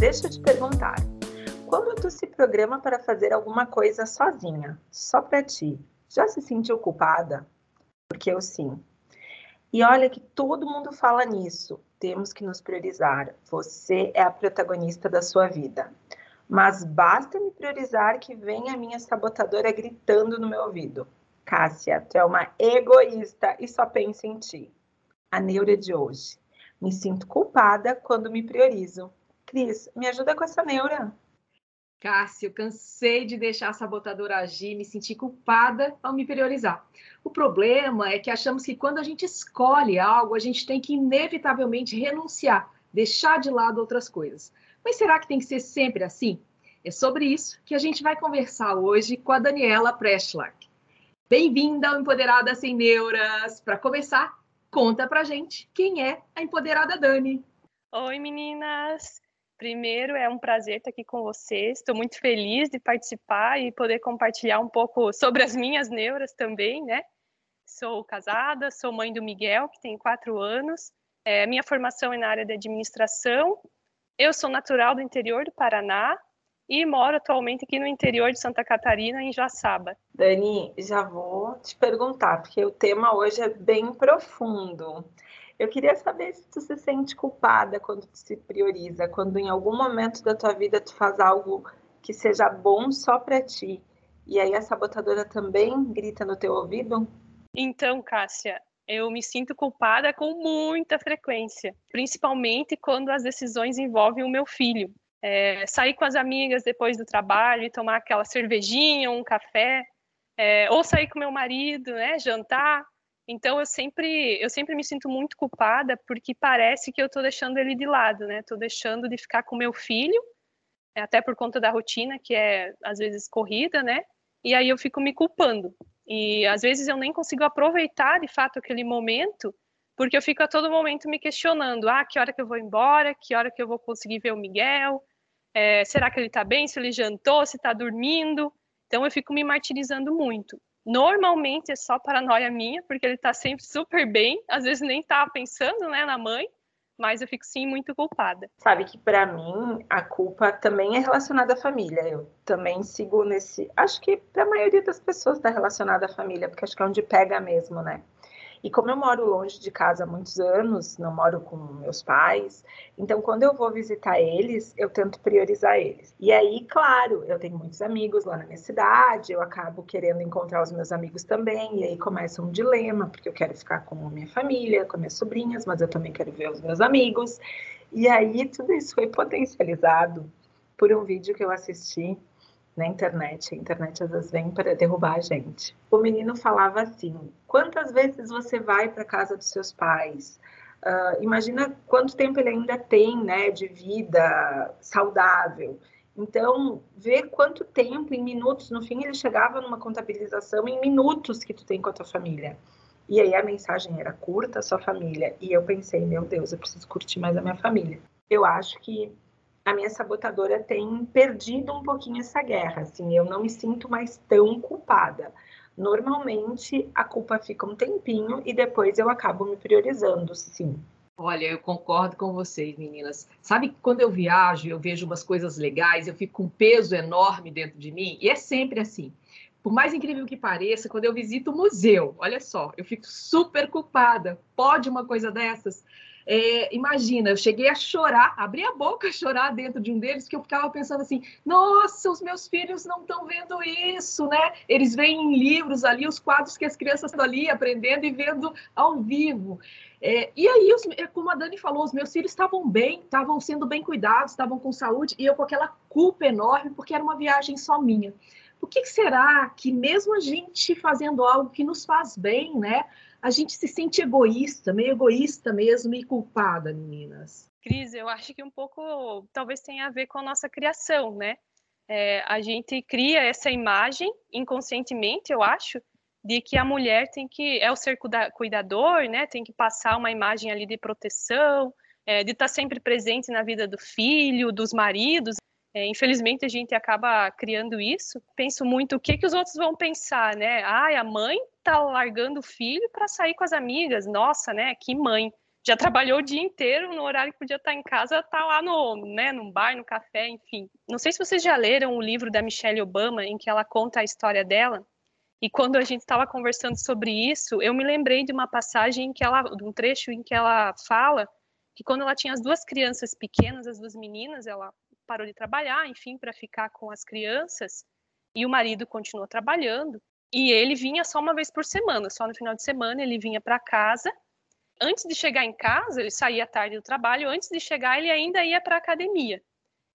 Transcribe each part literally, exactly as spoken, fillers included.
Deixa eu te perguntar, como tu se programa para fazer alguma coisa sozinha, só para ti? Já se sentiu culpada? Porque eu sim. E olha que todo mundo fala nisso. Temos que nos priorizar. Você é a protagonista da sua vida. Mas basta me priorizar que vem a minha sabotadora gritando no meu ouvido. Cássia, tu é uma egoísta e só pensa em ti. A neura de hoje. Me sinto culpada quando me priorizo. Cris, me ajuda com essa neura. Cássia, eu cansei de deixar a sabotadora agir, me sentir culpada ao me priorizar. O problema é que achamos que quando a gente escolhe algo, a gente tem que inevitavelmente renunciar, deixar de lado outras coisas. Mas será que tem que ser sempre assim? É sobre isso que a gente vai conversar hoje com a Daniela Preschlak. Bem-vinda ao Empoderada Sem Neuras. Para começar, conta pra gente quem é a Empoderada Dani. Oi, meninas! Primeiro, é um prazer estar aqui com vocês. Estou muito feliz de participar e poder compartilhar um pouco sobre as minhas neuras também, né? Sou casada, sou mãe do Miguel, que tem quatro anos. É, minha formação é na área de administração. Eu sou natural do interior do Paraná e moro atualmente aqui no interior de Santa Catarina, em Joaçaba. Dani, já vou te perguntar, porque o tema hoje é bem profundo. Eu queria saber se tu se sente culpada quando tu se prioriza, quando em algum momento da tua vida tu faz algo que seja bom só para ti. E aí a sabotadora também grita no teu ouvido? Então, Cássia, eu me sinto culpada com muita frequência, principalmente quando as decisões envolvem o meu filho. É, sair com as amigas depois do trabalho e tomar aquela cervejinha, um café, é, ou sair com meu marido, né, jantar. Então, eu sempre, eu sempre me sinto muito culpada porque parece que eu estou deixando ele de lado, né? Estou deixando de ficar com meu filho, até por conta da rotina, que é, às vezes, corrida, né? E aí eu fico me culpando. E, às vezes, eu nem consigo aproveitar, de fato, aquele momento, porque eu fico a todo momento me questionando. Ah, que hora que eu vou embora? Que hora que eu vou conseguir ver o Miguel? É, será que ele está bem? Se ele jantou? Se está dormindo? Então, eu fico me martirizando muito. Normalmente é só paranoia minha, porque ele tá sempre super bem, às vezes nem tá pensando, né, na mãe, mas eu fico sim muito culpada. Sabe que para mim a culpa também é relacionada à família. Eu também sigo nesse, acho que para a maioria das pessoas tá relacionada à família, porque acho que é onde pega mesmo, né? E como eu moro longe de casa há muitos anos, não moro com meus pais, então quando eu vou visitar eles, eu tento priorizar eles. E aí, claro, eu tenho muitos amigos lá na minha cidade, eu acabo querendo encontrar os meus amigos também, e aí começa um dilema, porque eu quero ficar com a minha família, com minhas sobrinhas, mas eu também quero ver os meus amigos. E aí tudo isso foi potencializado por um vídeo que eu assisti na internet. A internet às vezes vem para derrubar a gente. O menino falava assim, quantas vezes você vai para a casa dos seus pais? Uh, imagina quanto tempo ele ainda tem, né, de vida saudável. Então, vê quanto tempo, em minutos, no fim ele chegava numa contabilização em minutos que tu tem com a tua família. E aí a mensagem era curta a sua família. E eu pensei, meu Deus, eu preciso curtir mais a minha família. Eu acho que a minha sabotadora tem perdido um pouquinho essa guerra, assim, eu não me sinto mais tão culpada. Normalmente, a culpa fica um tempinho e depois eu acabo me priorizando, sim. Olha, eu concordo com vocês, meninas. Sabe que quando eu viajo, eu vejo umas coisas legais, eu fico com um peso enorme dentro de mim, e é sempre assim. Por mais incrível que pareça, quando eu visito o museu, olha só, eu fico super culpada. Pode uma coisa dessas? É, imagina, eu cheguei a chorar, abri a boca a chorar dentro de um deles, que eu ficava pensando assim, nossa, os meus filhos não estão vendo isso, né? Eles veem em livros ali, os quadros que as crianças estão ali aprendendo e vendo ao vivo. É, e aí, os, como a Dani falou, os meus filhos estavam bem, estavam sendo bem cuidados, estavam com saúde, e eu com aquela culpa enorme, porque era uma viagem só minha. Por que será que mesmo a gente fazendo algo que nos faz bem, né? A gente se sente egoísta, meio egoísta mesmo e culpada, meninas. Cris, eu acho que um pouco talvez tenha a ver com a nossa criação, né? É, a gente cria essa imagem inconscientemente, eu acho, de que a mulher tem que é o ser cuidador, né? Tem que passar uma imagem ali de proteção, é, de estar sempre presente na vida do filho, dos maridos. É, infelizmente, a gente acaba criando isso. Penso muito o que, que os outros vão pensar, né? Ai, a mãe tá largando o filho para sair com as amigas. Nossa, né? Que mãe. já trabalhou o dia inteiro, no horário que podia estar em casa, tá lá no, né, num bar, no café, enfim. Não sei se vocês já leram o livro da Michelle Obama, em que ela conta a história dela, e quando a gente estava conversando sobre isso, eu me lembrei de uma passagem, em que ela, de um trecho em que ela fala que quando ela tinha as duas crianças pequenas, as duas meninas, ela parou de trabalhar, enfim, para ficar com as crianças, e o marido continuou trabalhando, e ele vinha só uma vez por semana, só no final de semana ele vinha para casa. Antes de chegar em casa, ele saía à tarde do trabalho, antes de chegar ele ainda ia para a academia.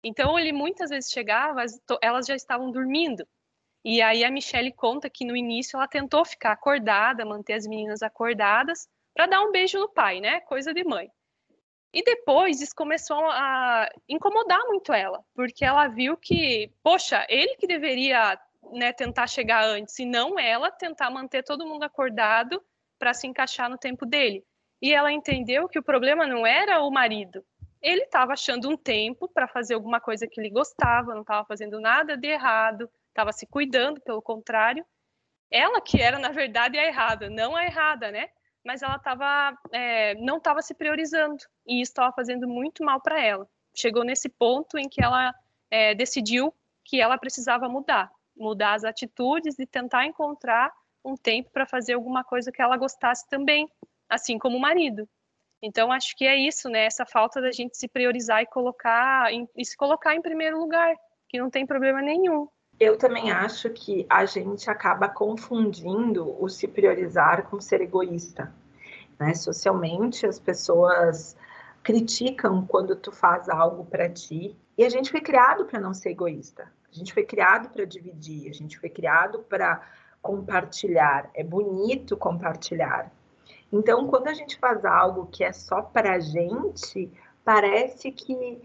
Então ele muitas vezes chegava, elas já estavam dormindo. E aí a Michelle conta que no início ela tentou ficar acordada, manter as meninas acordadas, para dar um beijo no pai, né? Coisa de mãe. E depois isso começou a incomodar muito ela, porque ela viu que, poxa, ele que deveria, né, tentar chegar antes, e não ela tentar manter todo mundo acordado para se encaixar no tempo dele. E ela entendeu que o problema não era o marido. Ele estava achando um tempo para fazer alguma coisa que ele gostava, não estava fazendo nada de errado, estava se cuidando, pelo contrário. Ela que era, na verdade, a errada, não a errada, né? Mas ela tava, é, não estava se priorizando, e isso estava fazendo muito mal para ela. Chegou nesse ponto em que ela é, decidiu que ela precisava mudar, mudar as atitudes e tentar encontrar um tempo para fazer alguma coisa que ela gostasse também, assim como o marido. Então, acho que é isso, né? Essa falta da gente se priorizar e, colocar em, e se colocar em primeiro lugar, que não tem problema nenhum. Eu também acho que a gente acaba confundindo o se priorizar com ser egoísta, né? Socialmente, as pessoas criticam quando tu faz algo para ti, e a gente foi criado para não ser egoísta. A gente foi criado para dividir, a gente foi criado para compartilhar. É bonito compartilhar. Então, quando a gente faz algo que é só para a gente, parece que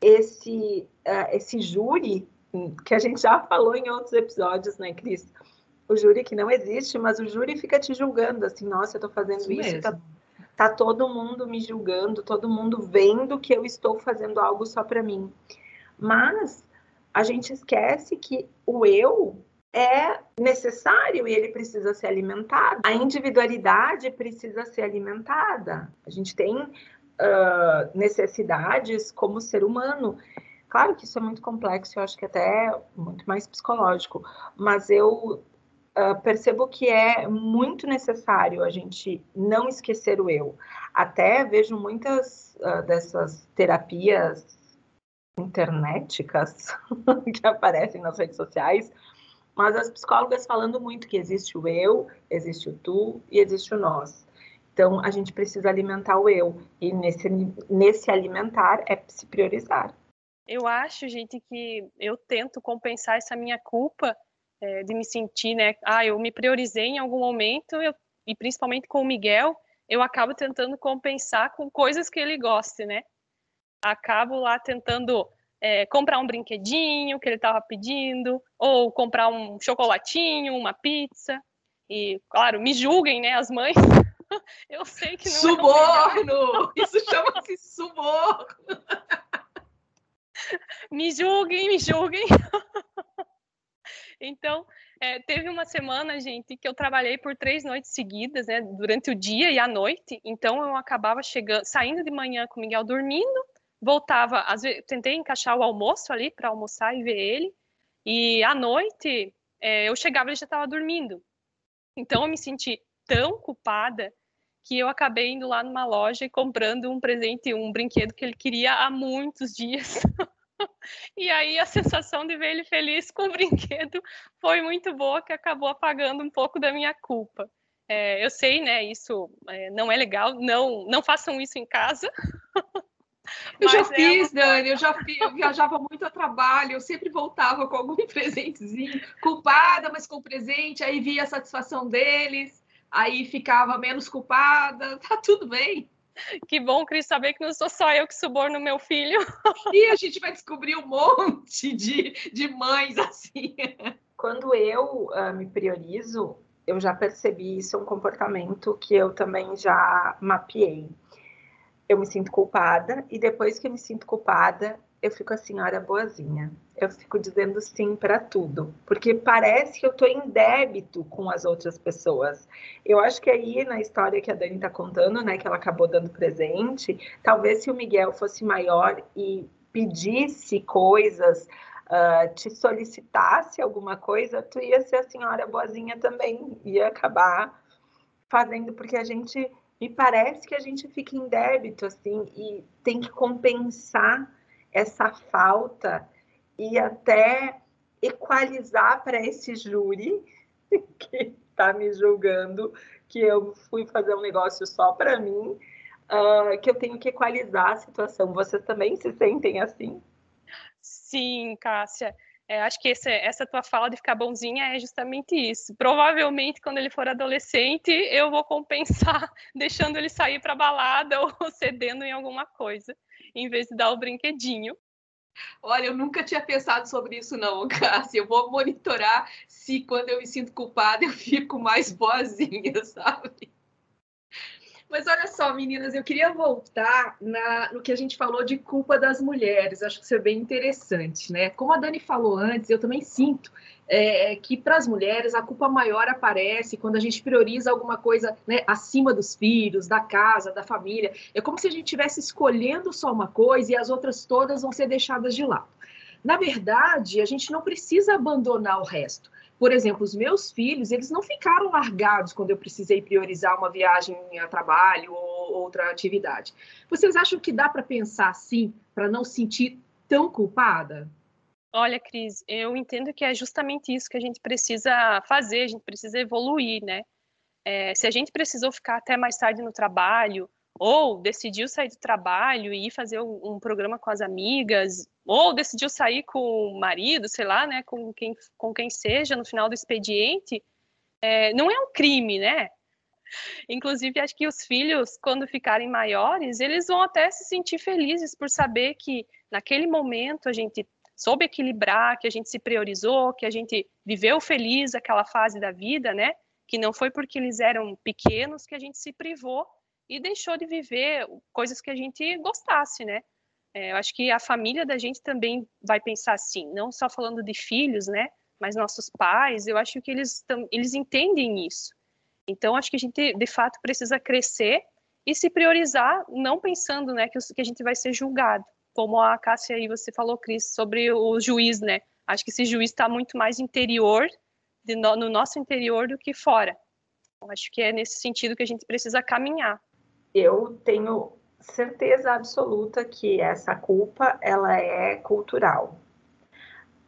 esse, uh, esse júri, que a gente já falou em outros episódios, né, Cris? O júri que não existe, mas o júri fica te julgando, assim, nossa, eu tô fazendo isso, isso tá, tá todo mundo me julgando, todo mundo vendo que eu estou fazendo algo só para mim. Mas a gente esquece que o eu é necessário e ele precisa ser alimentado. A individualidade precisa ser alimentada. A gente tem uh, necessidades como ser humano. Claro que isso é muito complexo, eu acho que até é muito mais psicológico, mas eu uh, percebo que é muito necessário a gente não esquecer o eu. Até vejo muitas uh, dessas terapias internéticas que aparecem nas redes sociais, mas as psicólogas falando muito que existe o eu, existe o tu e existe o nós. Então, a gente precisa alimentar o eu. E nesse, nesse alimentar é se priorizar. Eu acho, gente, que eu tento compensar essa minha culpa é, de me sentir, né? Ah, eu me priorizei em algum momento, eu, e principalmente com o Miguel, eu acabo tentando compensar com coisas que ele goste, né? Acabo lá tentando... É, comprar um brinquedinho que ele estava pedindo, ou comprar um chocolatinho, uma pizza. E, claro, me julguem, né, as mães. Eu sei que não suborno! É um... Isso chama-se suborno! Me julguem, me julguem! Então, é, teve uma semana, gente, que eu trabalhei por três noites seguidas, né, durante o dia e a noite. Então, eu acabava chegando, saindo de manhã com o Miguel dormindo, voltava, às vezes, tentei encaixar o almoço ali para almoçar e ver ele, e à noite é, eu chegava e ele já estava dormindo. Então eu me senti tão culpada que eu acabei indo lá numa loja e comprando um presente, um brinquedo que ele queria há muitos dias. E aí a sensação de ver ele feliz com o brinquedo foi muito boa, que acabou apagando um pouco da minha culpa. É, eu sei, né, isso é, não é legal, não, não façam isso em casa. Eu Mas já é fiz, uma... Dani, eu já fiz, eu viajava muito a trabalho, eu sempre voltava com algum presentezinho, culpada, mas com presente, aí via a satisfação deles, aí ficava menos culpada, tá tudo bem. Que bom, Cris, saber que não sou só eu que suborno meu filho. E a gente vai descobrir um monte de, de mães assim. Quando eu uh, me priorizo, eu já percebi isso, é um comportamento que eu também já mapeei. Eu me sinto culpada, e depois que eu me sinto culpada, eu fico a senhora boazinha. Eu fico dizendo sim para tudo, porque parece que eu estou em débito com as outras pessoas. Eu acho que aí, na história que a Dani está contando, né, que ela acabou dando presente, talvez se o Miguel fosse maior e pedisse coisas, uh, te solicitasse alguma coisa, tu ia ser a senhora boazinha também, ia acabar fazendo, porque a gente, me parece que a gente fica em débito, assim, e tem que compensar essa falta e até equalizar para esse júri que está me julgando, que eu fui fazer um negócio só para mim, uh, que eu tenho que equalizar a situação. Vocês também se sentem assim? Sim, Cássia. É, acho que esse, essa tua fala de ficar bonzinha é justamente isso. Provavelmente, quando ele for adolescente, eu vou compensar deixando ele sair para balada ou cedendo em alguma coisa, em vez de dar o brinquedinho. Olha, eu nunca tinha pensado sobre isso não, Cássia. Eu vou monitorar se quando eu me sinto culpada eu fico mais boazinha, sabe? Mas olha só, meninas, eu queria voltar na, no que a gente falou de culpa das mulheres. Acho que isso é bem interessante, né? Como a Dani falou antes, eu também sinto é, que para as mulheres a culpa maior aparece quando a gente prioriza alguma coisa, né, acima dos filhos, da casa, da família. É como se a gente estivesse escolhendo só uma coisa e as outras todas vão ser deixadas de lado. Na verdade, a gente não precisa abandonar o resto. Por exemplo, os meus filhos, eles não ficaram largados quando eu precisei priorizar uma viagem a trabalho ou outra atividade. Vocês acham que dá para pensar assim, para não sentir tão culpada? Olha, Cris, eu entendo que é justamente isso que a gente precisa fazer, a gente precisa evoluir, né? É, se a gente precisou ficar até mais tarde no trabalho, ou decidiu sair do trabalho e ir fazer um, um programa com as amigas, ou decidiu sair com o marido, sei lá, né, com quem, com quem seja, no final do expediente, é, não é um crime, né? Inclusive, acho que os filhos, quando ficarem maiores, eles vão até se sentir felizes por saber que, naquele momento, a gente soube equilibrar, que a gente se priorizou, que a gente viveu feliz aquela fase da vida, né? Que não foi porque eles eram pequenos que a gente se privou e deixou de viver coisas que a gente gostasse, né? É, eu acho que a família da gente também vai pensar assim, não só falando de filhos, né? Mas nossos pais, eu acho que eles, eles entendem isso. Então, acho que a gente, de fato, precisa crescer e se priorizar, não pensando, né, que, que a gente vai ser julgado. Como a Cássia aí, você falou, Cris, sobre o juiz, né? Acho que esse juiz está muito mais interior, de no, no nosso interior, do que fora. Então, acho que é nesse sentido que a gente precisa caminhar. Eu tenho certeza absoluta que essa culpa, ela é cultural,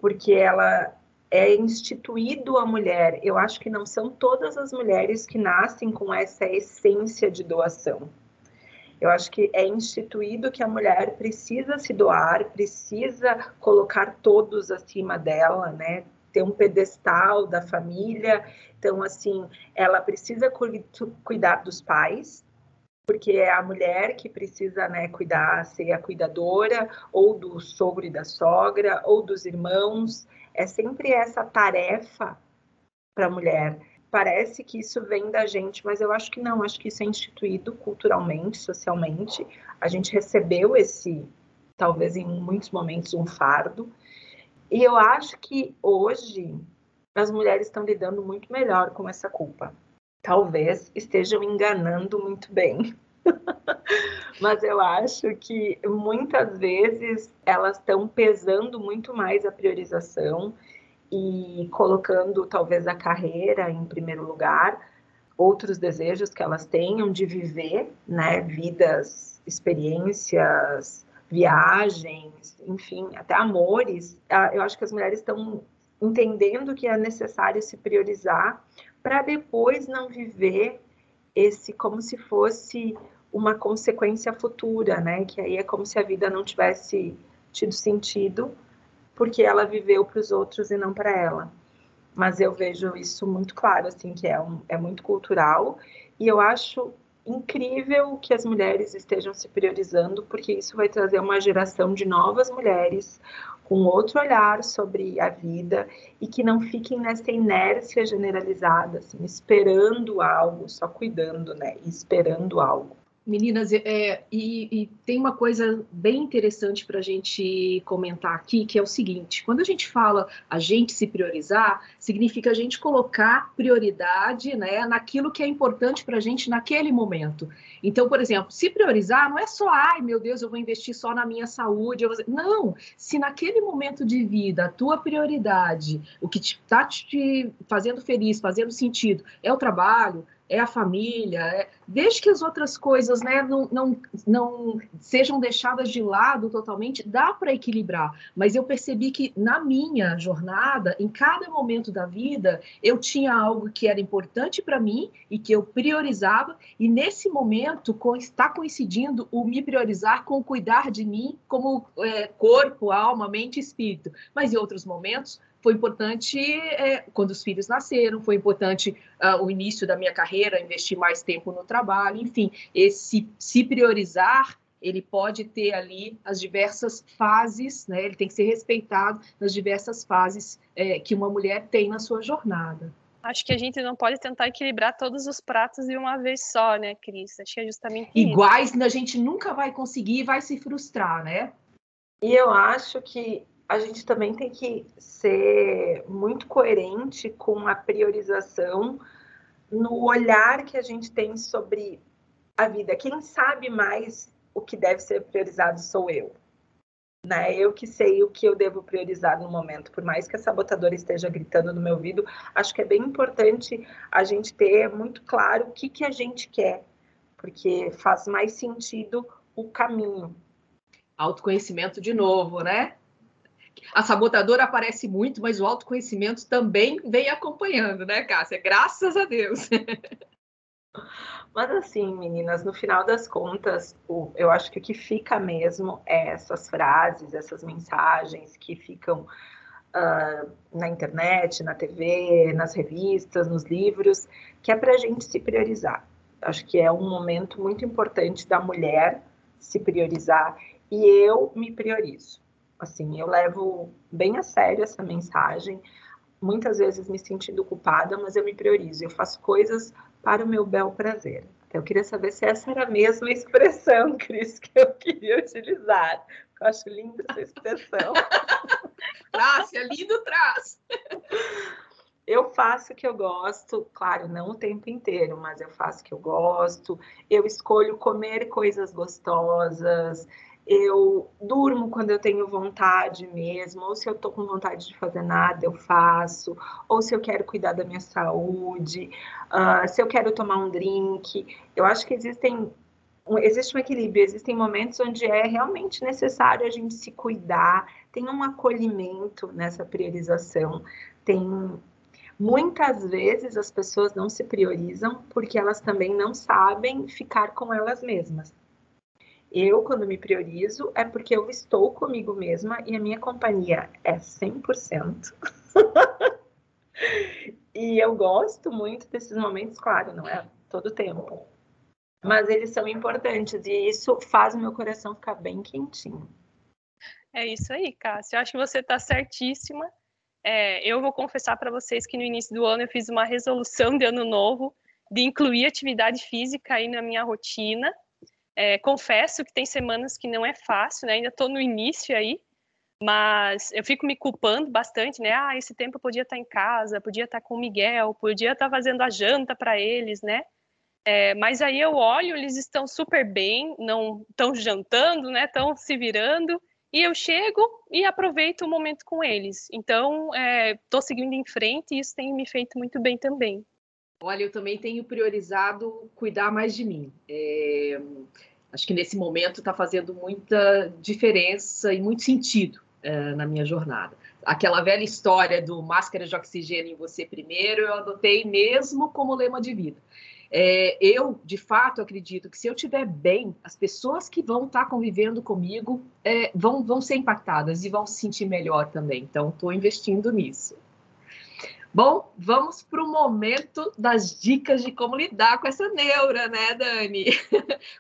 porque ela é instituído à mulher. Eu acho que não são todas as mulheres que nascem com essa essência de doação. Eu acho que é instituído que a mulher precisa se doar, precisa colocar todos acima dela, né? Ter um pedestal da família. Então, assim, ela precisa cuidar dos pais, porque é a mulher que precisa, né, cuidar, ser a cuidadora, ou do sogro e da sogra, ou dos irmãos. É sempre essa tarefa para a mulher. Parece que isso vem da gente, mas eu acho que não, acho que isso é instituído culturalmente, socialmente. A gente recebeu esse, talvez em muitos momentos, um fardo. E eu acho que hoje as mulheres estão lidando muito melhor com essa culpa. Talvez estejam enganando muito bem, mas eu acho que muitas vezes elas estão pesando muito mais a priorização e colocando talvez a carreira em primeiro lugar, outros desejos que elas tenham de viver, né, vidas, experiências, viagens, enfim, até amores. Eu acho que as mulheres estão entendendo que é necessário se priorizar para depois não viver esse como se fosse uma consequência futura, né? Que aí é como se a vida não tivesse tido sentido, porque ela viveu para os outros e não para ela. Mas eu vejo isso muito claro, assim, que é, um, é muito cultural, e eu acho incrível que as mulheres estejam se priorizando, porque isso vai trazer uma geração de novas mulheres com outro olhar sobre a vida e que não fiquem nessa inércia generalizada, assim, esperando algo, só cuidando, né, esperando algo. Meninas, é, e, e tem uma coisa bem interessante para a gente comentar aqui, que é o seguinte: quando a gente fala a gente se priorizar, significa a gente colocar prioridade, né, naquilo que é importante para a gente naquele momento. Então, por exemplo, se priorizar não é só, ai meu Deus, eu vou investir só na minha saúde. Eu vou... Não, se naquele momento de vida a tua prioridade, o que está te fazendo feliz, fazendo sentido, é o trabalho, é a família, é... desde que as outras coisas, né, não, não, não sejam deixadas de lado totalmente, dá para equilibrar. Mas eu percebi que na minha jornada, em cada momento da vida, eu tinha algo que era importante para mim e que eu priorizava, e nesse momento está coincidindo o me priorizar com o cuidar de mim como é, corpo, alma, mente e espírito. Mas em outros momentos... Foi importante é, quando os filhos nasceram, foi importante uh, o início da minha carreira, investir mais tempo no trabalho, enfim, esse se priorizar, ele pode ter ali as diversas fases, né? Ele tem que ser respeitado nas diversas fases é, que uma mulher tem na sua jornada. Acho que a gente não pode tentar equilibrar todos os pratos de uma vez só, né, Cris? Acho que é justamente iguais, isso. A gente nunca vai conseguir e vai se frustrar, né? E eu acho que a gente também tem que ser muito coerente com a priorização no olhar que a gente tem sobre a vida. Quem sabe mais o que deve ser priorizado sou eu, né? Eu que sei o que eu devo priorizar no momento. Por mais que a sabotadora esteja gritando no meu ouvido, acho que é bem importante a gente ter muito claro o que, que a gente quer, porque faz mais sentido o caminho. Autoconhecimento de novo, né? A sabotadora aparece muito, mas o autoconhecimento também vem acompanhando, né, Cássia? Graças a Deus. Mas assim, meninas, no final das contas, o, eu acho que o que fica mesmo é essas frases, essas mensagens que ficam uh, na internet, na T V, nas revistas, nos livros, que é para a gente se priorizar. Acho que é um momento muito importante da mulher se priorizar, e eu me priorizo. Assim, eu levo bem a sério essa mensagem, muitas vezes me sentindo culpada, mas eu me priorizo, eu faço coisas para o meu bel prazer. Então, eu queria saber se essa era a mesma expressão, Cris, que eu queria utilizar. Eu acho linda essa expressão. Cássia, lindo traço. Eu faço o que eu gosto, claro, não o tempo inteiro, mas eu faço o que eu gosto, eu escolho comer coisas gostosas, eu durmo quando eu tenho vontade mesmo, ou se eu tô com vontade de fazer nada, eu faço, ou se eu quero cuidar da minha saúde, uh, se eu quero tomar um drink. Eu acho que existem, um, existe um equilíbrio, existem momentos onde é realmente necessário a gente se cuidar, tem um acolhimento nessa priorização, tem... Muitas vezes as pessoas não se priorizam porque elas também não sabem ficar com elas mesmas. Eu, quando me priorizo, é porque eu estou comigo mesma e a minha companhia é cem por cento. E eu gosto muito desses momentos, claro, não é todo tempo. Mas eles são importantes e isso faz o meu coração ficar bem quentinho. É isso aí, Cássia. Eu acho que você está certíssima. É, eu vou confessar para vocês que no início do ano eu fiz uma resolução de ano novo de incluir atividade física aí na minha rotina. É, confesso que tem semanas que não é fácil, né? Ainda estou no início aí, mas eu fico me culpando bastante, né? Ah, esse tempo eu podia estar em casa, podia estar com o Miguel, podia estar fazendo a janta para eles, né? É, mas aí eu olho, eles estão super bem, não estão jantando, né? Estão se virando, e eu chego e aproveito o momento com eles. Então, estou é, seguindo em frente e isso tem me feito muito bem também. Olha, eu também tenho priorizado cuidar mais de mim. É, acho que nesse momento está fazendo muita diferença e muito sentido é, na minha jornada. Aquela velha história do máscara de oxigênio em você primeiro, eu adotei mesmo como lema de vida. É, eu, de fato, acredito que se eu estiver bem, as pessoas que vão estar tá convivendo comigo é, vão, vão ser impactadas e vão se sentir melhor também. Então, estou investindo nisso. Bom, vamos para o momento das dicas de como lidar com essa neura, né, Dani?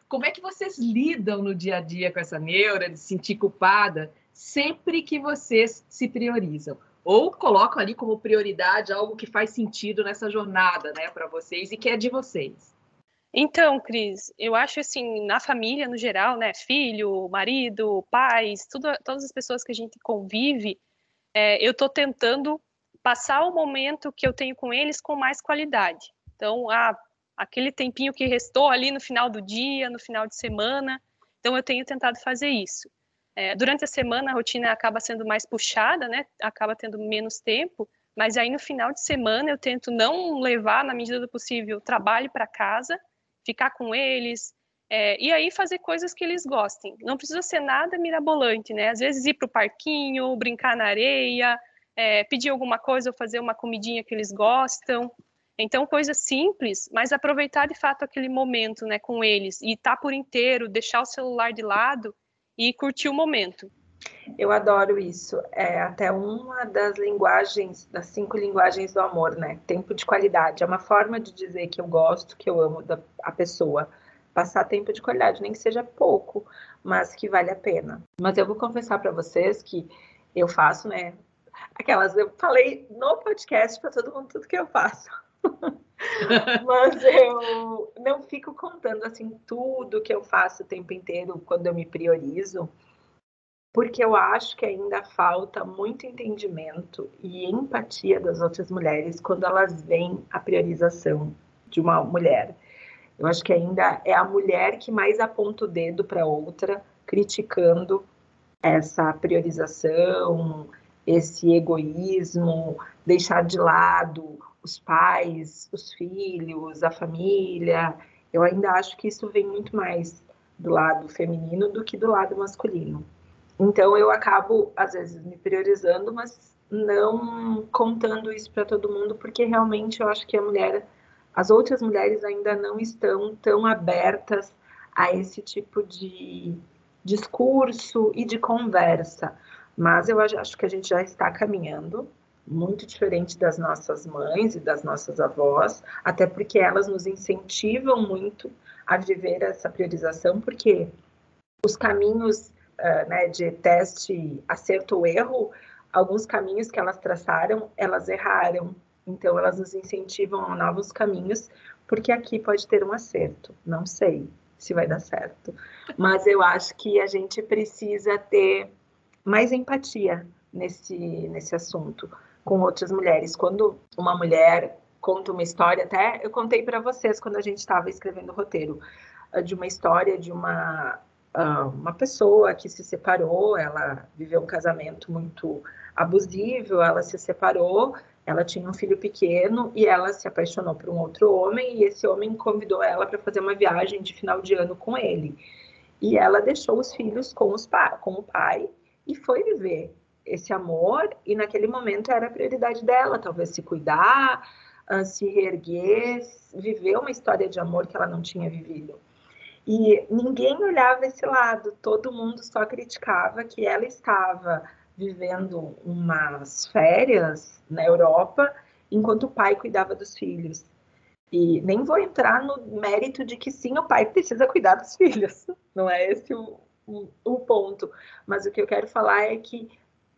Como é que vocês lidam no dia a dia com essa neura, de se sentir culpada, sempre que vocês se priorizam? Ou colocam ali como prioridade algo que faz sentido nessa jornada, né, para vocês e que é de vocês? Então, Cris, eu acho assim, na família no geral, né, filho, marido, pais, tudo, todas as pessoas que a gente convive, é, eu estou tentando passar o momento que eu tenho com eles com mais qualidade. Então, a, aquele tempinho que restou ali no final do dia, no final de semana, então eu tenho tentado fazer isso. É, durante a semana a rotina acaba sendo mais puxada, né, acaba tendo menos tempo, mas aí no final de semana eu tento não levar, na medida do possível, o trabalho para casa, ficar com eles, é, e aí fazer coisas que eles gostem. Não precisa ser nada mirabolante, né? Às vezes ir para o parquinho, brincar na areia, é, pedir alguma coisa ou fazer uma comidinha que eles gostam. Então, coisas simples, mas aproveitar de fato aquele momento, né, com eles, e estar por inteiro, deixar o celular de lado e curtir o momento. Eu adoro isso. É até uma das linguagens, das cinco linguagens do amor, né? Tempo de qualidade. É uma forma de dizer que eu gosto, que eu amo da, a pessoa. Passar tempo de qualidade, nem que seja pouco, mas que vale a pena. Mas eu vou confessar para vocês que eu faço, né? Aquelas, eu falei no podcast para todo mundo tudo que eu faço. Mas eu não fico contando assim tudo que eu faço o tempo inteiro quando eu me priorizo. Porque eu acho que ainda falta muito entendimento e empatia das outras mulheres quando elas veem a priorização de uma mulher. Eu acho que ainda é a mulher que mais aponta o dedo para outra, criticando essa priorização, esse egoísmo, deixar de lado os pais, os filhos, a família. Eu ainda acho que isso vem muito mais do lado feminino do que do lado masculino. Então, eu acabo, às vezes, me priorizando, mas não contando isso para todo mundo, porque realmente eu acho que a mulher, as outras mulheres ainda não estão tão abertas a esse tipo de discurso e de conversa. Mas eu acho que a gente já está caminhando, muito diferente das nossas mães e das nossas avós, até porque elas nos incentivam muito a viver essa priorização, porque os caminhos... Uh, né, de teste, acerto ou erro, alguns caminhos que elas traçaram, elas erraram. Então, elas nos incentivam a novos caminhos, porque aqui pode ter um acerto. Não sei se vai dar certo. Mas eu acho que a gente precisa ter mais empatia nesse, nesse assunto com outras mulheres. Quando uma mulher conta uma história, até eu contei para vocês quando a gente estava escrevendo o roteiro, de uma história de uma... uma pessoa que se separou, ela viveu um casamento muito abusivo, ela se separou, ela tinha um filho pequeno e ela se apaixonou por um outro homem e esse homem convidou ela para fazer uma viagem de final de ano com ele. E ela deixou os filhos com, os pa- com o pai e foi viver esse amor e naquele momento era a prioridade dela, talvez se cuidar, se reerguer, viver uma história de amor que ela não tinha vivido. E ninguém olhava esse lado, todo mundo só criticava que ela estava vivendo umas férias na Europa, enquanto o pai cuidava dos filhos. E nem vou entrar no mérito de que sim, o pai precisa cuidar dos filhos, não é esse o, o, o ponto. Mas o que eu quero falar é que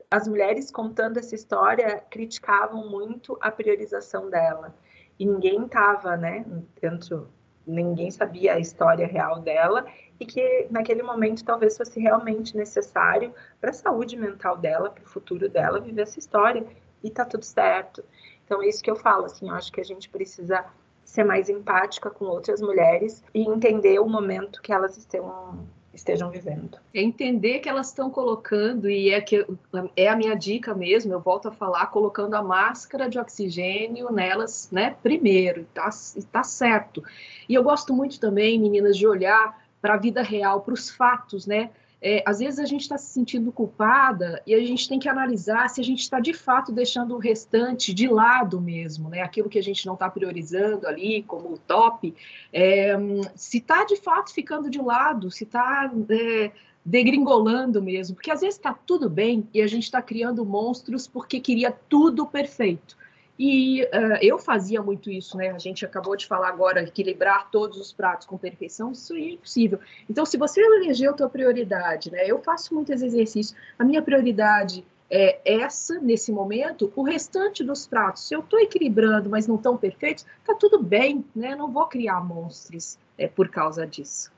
as mulheres contando essa história criticavam muito a priorização dela. E ninguém estava, né, dentro... Ninguém sabia a história real dela e que naquele momento talvez fosse realmente necessário para a saúde mental dela, para o futuro dela, viver essa história e tá tudo certo. Então é isso que eu falo, assim, eu acho que a gente precisa ser mais empática com outras mulheres e entender o momento que elas estão, estejam vivendo. É entender que elas estão colocando, e é, que, é a minha dica mesmo, eu volto a falar, colocando a máscara de oxigênio nelas, né, primeiro, tá, tá certo. E eu gosto muito também, meninas, de olhar para a vida real, para os fatos, né? É, às vezes a gente está se sentindo culpada e a gente tem que analisar se a gente está de fato deixando o restante de lado mesmo, né? Aquilo que a gente não está priorizando ali como o top, é, se está de fato ficando de lado, se está é, degringolando mesmo, porque às vezes está tudo bem e a gente está criando monstros porque queria tudo perfeito. E uh, eu fazia muito isso, né? A gente acabou de falar agora, equilibrar todos os pratos com perfeição, isso é impossível. Então, se você elegeu a tua prioridade, né? Eu faço muito esse exercício. A minha prioridade é, essa, nesse momento, o restante dos pratos, se eu estou equilibrando, mas não tão perfeitos, está tudo bem, né? Não vou criar monstros é, por causa disso.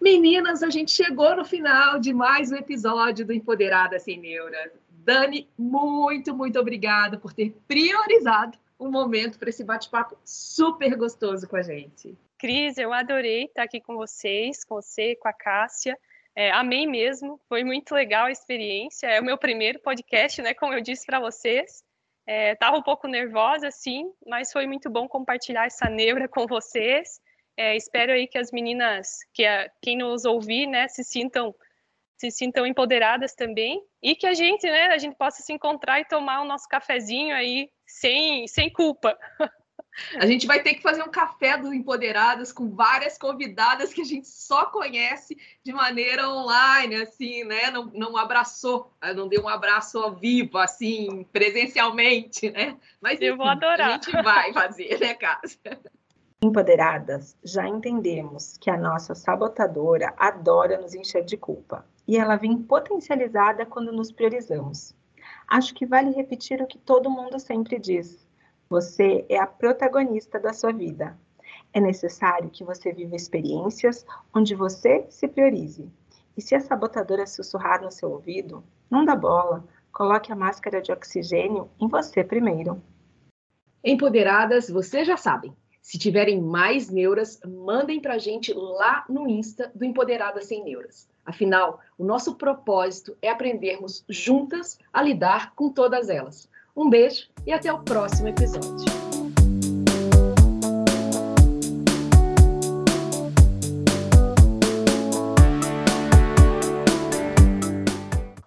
Meninas, a gente chegou no final de mais um episódio do Empoderada Sem Neuras. Dani, muito, muito obrigada por ter priorizado um momento para esse bate-papo super gostoso com a gente. Cris, eu adorei estar aqui com vocês, com você, com a Cássia. É, amei mesmo, foi muito legal a experiência. É o meu primeiro podcast, né? Como eu disse para vocês. É, tava um pouco nervosa, sim, mas foi muito bom compartilhar essa neura com vocês. É, espero aí que as meninas, que a, quem nos ouvir, né, se sintam, se sintam empoderadas também. E que a gente, né, a gente possa se encontrar e tomar o nosso cafezinho aí sem, sem culpa. A gente vai ter que fazer um café dos Empoderadas com várias convidadas que a gente só conhece de maneira online, assim, né? Não, não abraçou, não deu um abraço ao vivo, assim, presencialmente, né? Mas enfim, eu vou adorar. A gente vai fazer, né, Cássia? Empoderadas, já entendemos que a nossa sabotadora adora nos encher de culpa e ela vem potencializada quando nos priorizamos. Acho que vale repetir o que todo mundo sempre diz. Você é a protagonista da sua vida. É necessário que você viva experiências onde você se priorize. E se a sabotadora sussurrar no seu ouvido, não dá bola, coloque a máscara de oxigênio em você primeiro. Empoderadas, vocês já sabem. Se tiverem mais neuras, mandem pra gente lá no Insta do Empoderadas Sem Neuras. Afinal, o nosso propósito é aprendermos juntas a lidar com todas elas. Um beijo e até o próximo episódio.